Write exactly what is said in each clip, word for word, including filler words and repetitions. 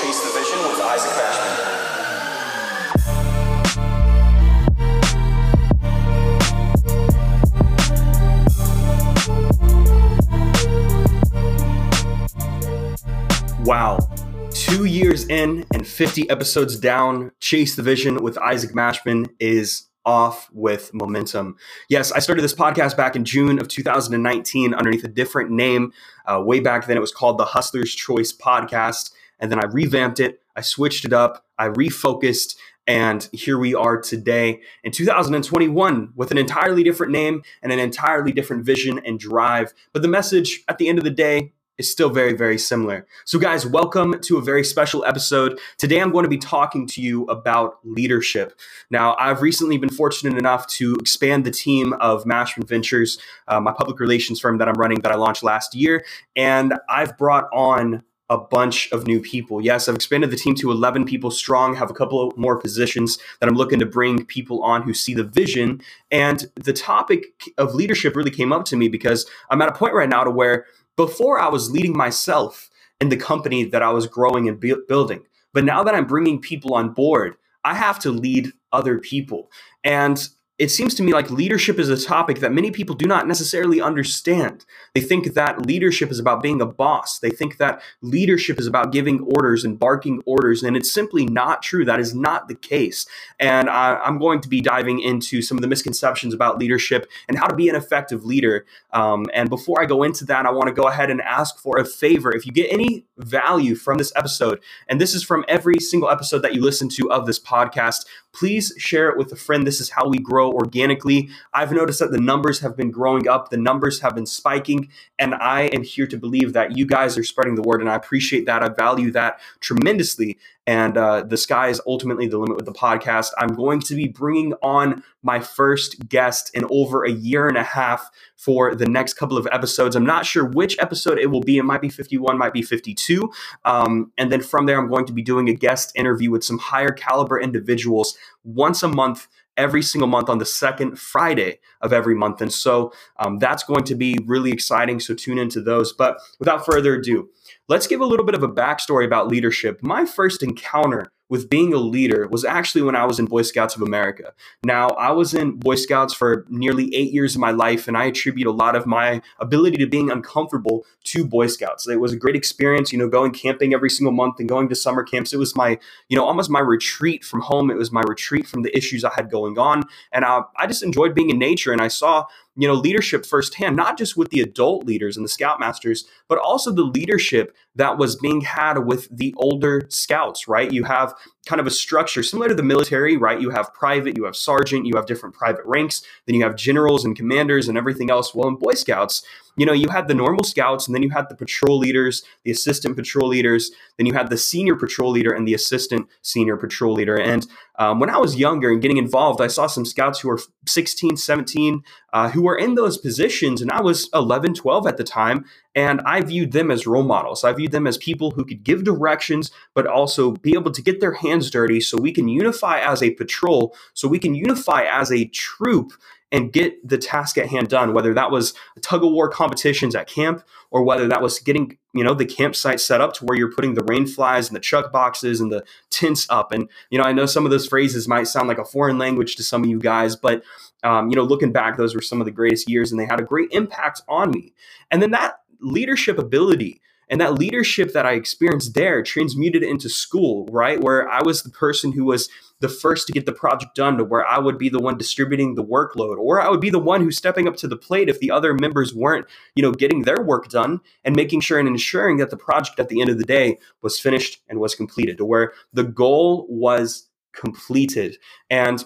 Chase the Vision with Isaac Mashman. Wow. Two years in and fifty episodes down, Chase the Vision with Isaac Mashman is off with momentum. Yes, I started this podcast back in June of two thousand nineteen underneath a different name. Uh, way back then, it was called the Hustler's Choice Podcast. And then I revamped it. I switched it up. I refocused. And here we are today in two thousand twenty-one with an entirely different name and an entirely different vision and drive. But the message at the end of the day is still very, very similar. So guys, welcome to a very special episode. Today, I'm going to be talking to you about leadership. Now, I've recently been fortunate enough to expand the team of Mashman Ventures, uh, my public relations firm that I'm running that I launched last year. And I've brought on a bunch of new people. Yes, I've expanded the team to eleven people strong, have a couple more positions that I'm looking to bring people on who see the vision. And the topic of leadership really came up to me because I'm at a point right now to where before I was leading myself in the company that I was growing and bu- building. But now that I'm bringing people on board, I have to lead other people. And it seems to me like leadership is a topic that many people do not necessarily understand. They think that leadership is about being a boss. They think that leadership is about giving orders and barking orders, and it's simply not true. That is not the case. And I, I'm going to be diving into some of the misconceptions about leadership and how to be an effective leader. Um, and before I go into that, I want to go ahead and ask for a favor. If you get any value from this episode, and this is from every single episode that you listen to of this podcast, please share it with a friend. This is how we grow organically. I've noticed that the numbers have been growing up, the numbers have been spiking, and I am here to believe that you guys are spreading the word, and I appreciate that. I value that tremendously, and uh, the sky is ultimately the limit with the podcast. I'm going to be bringing on my first guest in over a year and a half for the next couple of episodes. I'm not sure which episode it will be. It might be fifty-one, might be fifty-two. Um, and then from there, I'm going to be doing a guest interview with some higher caliber individuals once a month, every single month on the second Friday of every month. And so um, that's going to be really exciting. So tune into those. But without further ado, let's give a little bit of a backstory about leadership. My first encounter with being a leader was actually when I was in Boy Scouts of America. Now, I was in Boy Scouts for nearly eight years of my life, and I attribute a lot of my ability to being uncomfortable to Boy Scouts. It was a great experience, you know, going camping every single month and going to summer camps. It was my, you know, almost my retreat from home. It was my retreat from the issues I had going on. And I, I just enjoyed being in nature, and I saw, you know, leadership firsthand, not just with the adult leaders and the scoutmasters, but also the leadership that was being had with the older scouts, right? You have kind of a structure similar to the military, right? You have private, you have sergeant, you have different private ranks, then you have generals and commanders and everything else. Well, in Boy Scouts, you know, you had the normal scouts, and then you had the patrol leaders, the assistant patrol leaders, then you had the senior patrol leader and the assistant senior patrol leader. And um, when I was younger and getting involved, I saw some scouts who were sixteen, seventeen, uh, who were in those positions, and I was eleven, twelve at the time, and I viewed them as role models. I viewed them as people who could give directions, but also be able to get their hands dirty so we can unify as a patrol, so we can unify as a troop and get the task at hand done, whether that was tug-of-war competitions at camp or whether that was getting, you know, the campsite set up to where you're putting the rain flies and the chuck boxes and the tents up. And, you know, I know some of those phrases might sound like a foreign language to some of you guys, but, um, you know, looking back, those were some of the greatest years, and they had a great impact on me. And then that leadership ability and that leadership that I experienced there transmuted into school, right? Where I was the person who was the first to get the project done, to where I would be the one distributing the workload, or I would be the one who's stepping up to the plate if the other members weren't, you know, getting their work done and making sure and ensuring that the project at the end of the day was finished and was completed, to where the goal was completed. And,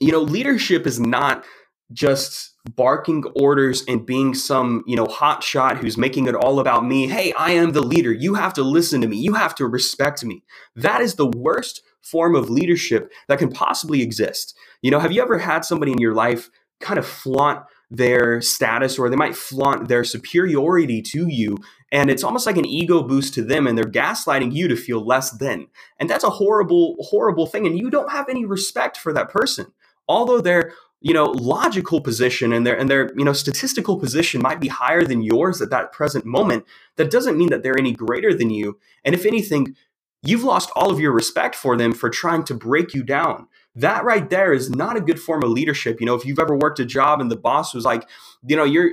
you know, leadership is not just barking orders and being some, you know, hotshot who's making it all about me. Hey, I am the leader. You have to listen to me. You have to respect me. That is the worst form of leadership that can possibly exist. You know, have you ever had somebody in your life kind of flaunt their status, or they might flaunt their superiority to you, and it's almost like an ego boost to them, and they're gaslighting you to feel less than? And that's a horrible, horrible thing, and you don't have any respect for that person. Although they're, you know, logical position and their, and their, you know, statistical position might be higher than yours at that present moment, that doesn't mean that they're any greater than you. And if anything, you've lost all of your respect for them for trying to break you down. That right there is not a good form of leadership. You know, if you've ever worked a job and the boss was like, you know, you're,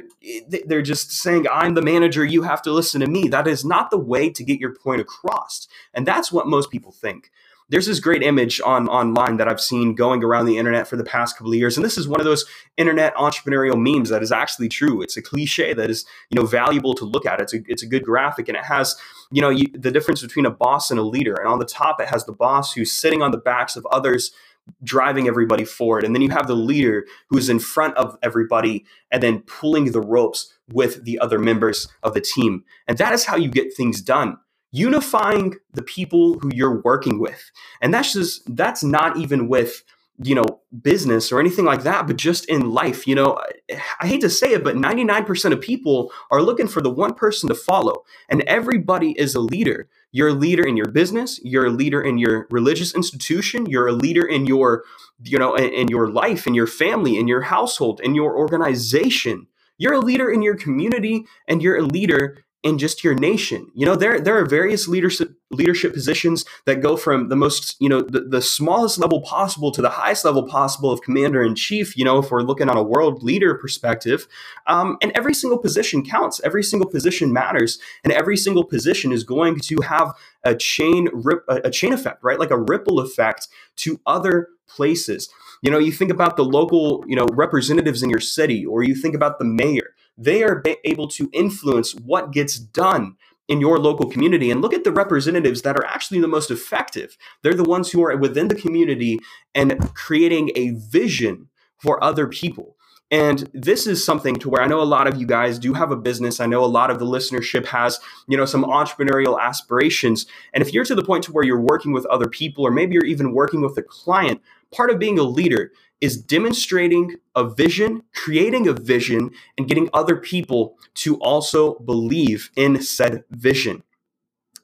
they're just saying, I'm the manager, you have to listen to me. That is not the way to get your point across. And that's what most people think. There's this great image on online that I've seen going around the internet for the past couple of years. And this is one of those internet entrepreneurial memes that is actually true. It's a cliche that is, you know, valuable to look at. It's a, it's a good graphic, and it has, you know, you, the difference between a boss and a leader. And on the top, it has the boss who's sitting on the backs of others, driving everybody forward. And then you have the leader who's in front of everybody and then pulling the ropes with the other members of the team. And that is how you get things done. Unifying the people who you're working with. And that's just, that's not even with, you know, business or anything like that, but just in life. You know, I, I hate to say it, but ninety-nine percent of people are looking for the one person to follow. And everybody is a leader. You're a leader in your business. You're a leader in your religious institution. You're a leader in your, you know, in, in your life, in your family, in your household, in your organization. You're a leader in your community, and you're a leader in just your nation. You know, there there are various leadership leadership positions that go from the most, you know, the, the smallest level possible to the highest level possible of commander in chief, you know, if we're looking on a world leader perspective. Um, and every single position counts. Every single position matters. And every single position is going to have a chain rip, a chain effect, right? Like a ripple effect to other places. You know, you think about the local, you know, representatives in your city, or you think about the mayor. They are able to influence what gets done in your local community. And look at the representatives that are actually the most effective. They're the ones who are within the community and creating a vision for other people. And this is something to where I know a lot of you guys do have a business. I know a lot of the listenership has, you know, some entrepreneurial aspirations. And if you're to the point to where you're working with other people, or maybe you're even working with a client, part of being a leader is demonstrating a vision, creating a vision, and getting other people to also believe in said vision.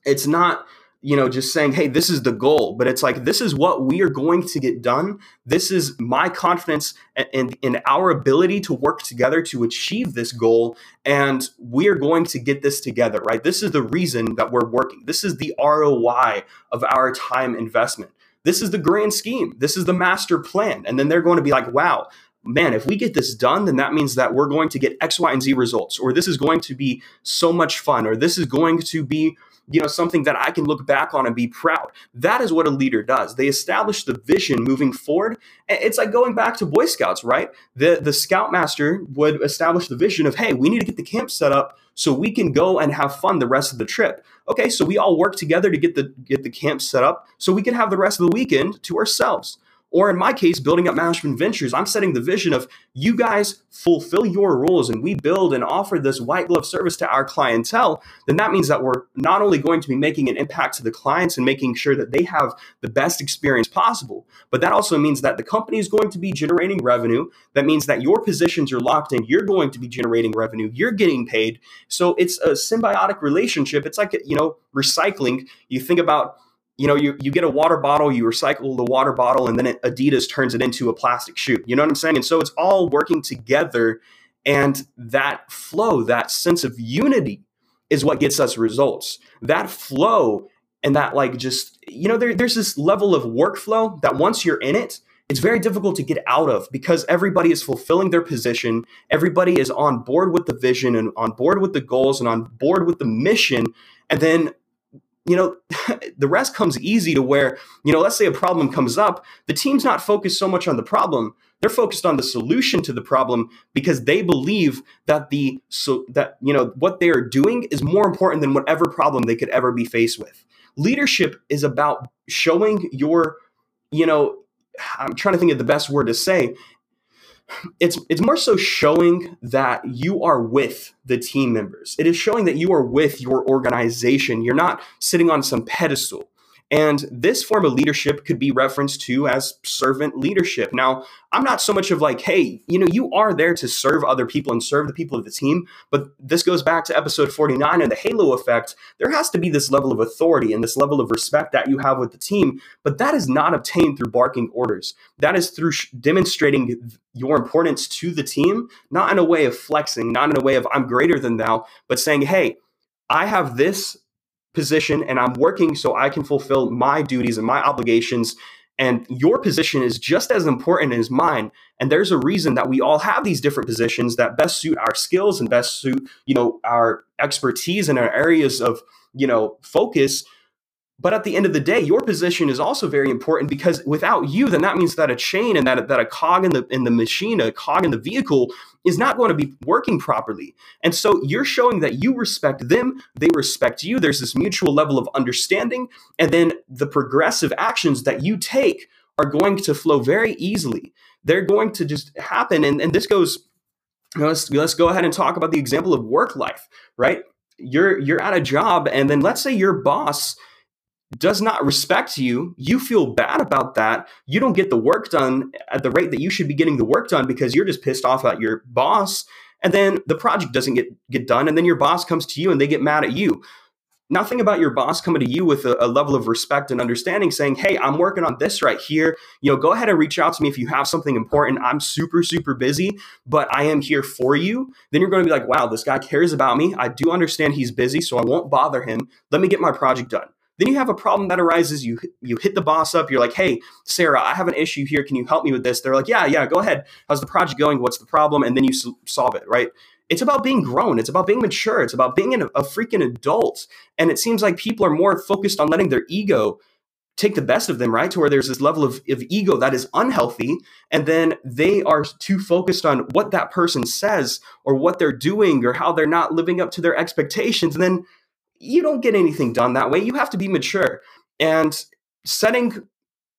It's not, you know, just saying, hey, this is the goal, but it's like, this is what we are going to get done. This is my confidence in, in our ability to work together to achieve this goal. And we are going to get this together, right? This is the reason that we're working. This is the R O I of our time investment. This is the grand scheme. This is the master plan. And then they're going to be like, wow, man, if we get this done, then that means that we're going to get X, Y, and Z results, or this is going to be so much fun, or this is going to be, you know, something that I can look back on and be proud. That is what a leader does. They establish the vision moving forward. It's like going back to Boy Scouts, right? The, the Scoutmaster would establish the vision of, hey, we need to get the camp set up so we can go and have fun the rest of the trip. Okay, so we all work together to get the get the camp set up so we can have the rest of the weekend to ourselves. Or in my case, building up Mashman Ventures, I'm setting the vision of, you guys fulfill your roles and we build and offer this white glove service to our clientele. Then that means that we're not only going to be making an impact to the clients and making sure that they have the best experience possible, but that also means that the company is going to be generating revenue. That means that your positions are locked in. You're going to be generating revenue. You're getting paid. So it's a symbiotic relationship. It's like, you know, recycling. You think about, you know, you, you get a water bottle, you recycle the water bottle, and then it, Adidas turns it into a plastic shoe. You know what I'm saying? And so it's all working together. And that flow, that sense of unity is what gets us results. That flow and that, like, just, you know, there, there's this level of workflow that once you're in it, it's very difficult to get out of, because everybody is fulfilling their position. Everybody is on board with the vision and on board with the goals and on board with the mission. And then, you know, the rest comes easy to where, you know, let's say a problem comes up. The team's not focused so much on the problem. They're focused on the solution to the problem, because they believe that the, so that, you know, what they are doing is more important than whatever problem they could ever be faced with. Leadership is about showing your, you know, I'm trying to think of the best word to say. It's, it's more so showing that you are with the team members. It is showing that you are with your organization. You're not sitting on some pedestal. And this form of leadership could be referenced to as servant leadership. Now, I'm not so much of like, hey, you know, you are there to serve other people and serve the people of the team. But this goes back to episode forty-nine and the halo effect. There has to be this level of authority and this level of respect that you have with the team. But that is not obtained through barking orders. That is through sh- demonstrating your importance to the team, not in a way of flexing, not in a way of I'm greater than thou, but saying, hey, I have this position and I'm working so I can fulfill my duties and my obligations. And your position is just as important as mine. And there's a reason that we all have these different positions that best suit our skills and best suit, you know, our expertise and our areas of, you know, focus. But at the end of the day, your position is also very important, because without you, then that means that a chain and that, that a cog in the in the machine, a cog in the vehicle is not going to be working properly. And so you're showing that you respect them, they respect you. There's this mutual level of understanding. And then the progressive actions that you take are going to flow very easily. They're going to just happen. And, and this goes, you know, let's, let's go ahead and talk about the example of work life, right? You're you're at a job, and then let's say your boss does not respect you, you feel bad about that. You don't get the work done at the rate that you should be getting the work done because you're just pissed off at your boss. And then the project doesn't get, get done. And then your boss comes to you and they get mad at you. Nothing about your boss coming to you with a, a level of respect and understanding saying, hey, I'm working on this right here. You know, go ahead and reach out to me if you have something important. I'm super, super busy, but I am here for you. Then you're going to be like, wow, this guy cares about me. I do understand he's busy, so I won't bother him. Let me get my project done. Then you have a problem that arises. You you hit the boss up. You're like, hey, Sarah, I have an issue here. Can you help me with this? They're like, yeah, yeah, go ahead. How's the project going? What's the problem? And then you so- solve it, right? It's about being grown. It's about being mature. It's about being an, a freaking adult. And it seems like people are more focused on letting their ego take the best of them, right? To where there's this level of, of ego that is unhealthy. And then they are too focused on what that person says or what they're doing or how they're not living up to their expectations. And then you don't get anything done that way. You have to be mature. And setting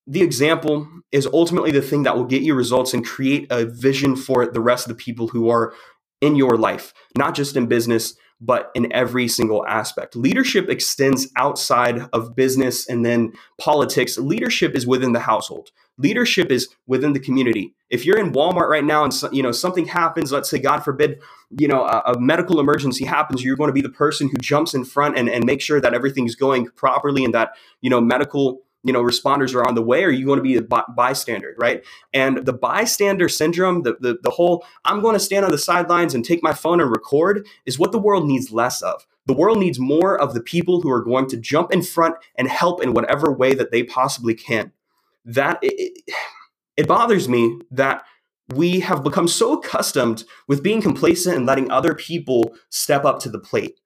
the example is ultimately the thing that will get you results and create a vision for the rest of the people who are in your life, not just in business, but in every single aspect. Leadership extends outside of business and then politics. Leadership is within the household. Leadership is within the community. If you're in Walmart right now and, you know, something happens, let's say, God forbid, you know, a, a medical emergency happens, you're going to be the person who jumps in front and, and makes sure that everything's going properly and that, you know, medical, you know, responders are on the way, or you're going to be a by- bystander, right? And the bystander syndrome, the, the the whole, I'm going to stand on the sidelines and take my phone and record, is what the world needs less of. The world needs more of the people who are going to jump in front and help in whatever way that they possibly can. That it, it bothers me that we have become so accustomed with being complacent and letting other people step up to the plate.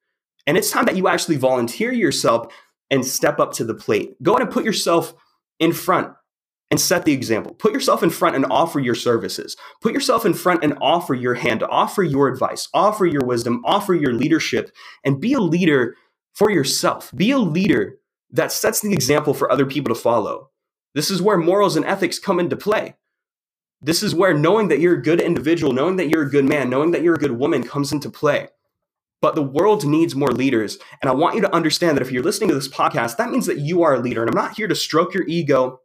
And it's time that you actually volunteer yourself and step up to the plate. Go ahead and put yourself in front and set the example. Put yourself in front and offer your services. Put yourself in front and offer your hand, offer your advice, offer your wisdom, offer your leadership, and be a leader for yourself. Be a leader that sets the example for other people to follow. This is where morals and ethics come into play. This is where knowing that you're a good individual, knowing that you're a good man, knowing that you're a good woman comes into play. But the world needs more leaders. And I want you to understand that if you're listening to this podcast, that means that you are a leader. And I'm not here to stroke your ego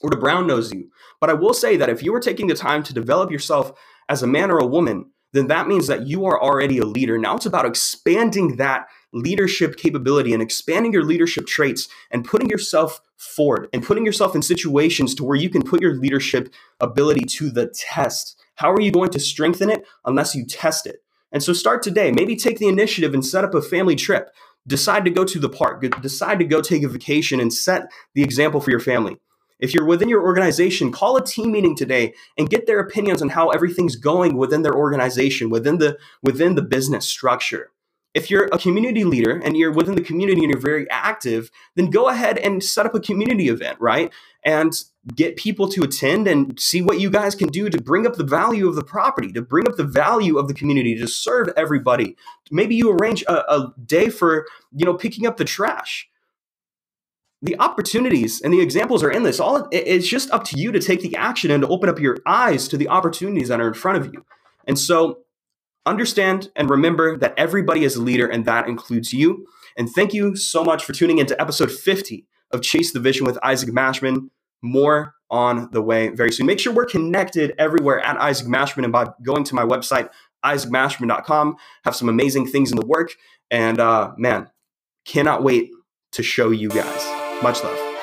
or to brown nose you. But I will say that if you are taking the time to develop yourself as a man or a woman, then that means that you are already a leader. Now it's about expanding that leadership capability and expanding your leadership traits and putting yourself forward and putting yourself in situations to where you can put your leadership ability to the test. How are you going to strengthen it unless you test it? And so start today. Maybe take the initiative and set up a family trip. Decide to go to the park. Decide to go take a vacation and set the example for your family. If you're within your organization, call a team meeting today and get their opinions on how everything's going within their organization, within the within the business structure. If you're a community leader and you're within the community and you're very active, then go ahead and set up a community event, right? And get people to attend and see what you guys can do to bring up the value of the property, to bring up the value of the community, to serve everybody. Maybe you arrange a, a day for, you know, picking up the trash. The opportunities and the examples are endless. All it's just up to you to take the action and to open up your eyes to the opportunities that are in front of you. And so understand and remember that everybody is a leader, and that includes you. And thank you so much for tuning into episode fifty of Chase the Vision with Isaac Mashman. More on the way very soon. Make sure we're connected everywhere at Isaac Mashman and by going to my website, isaac mashman dot com. Have some amazing things in the work. And uh, man, cannot wait to show you guys. Much love.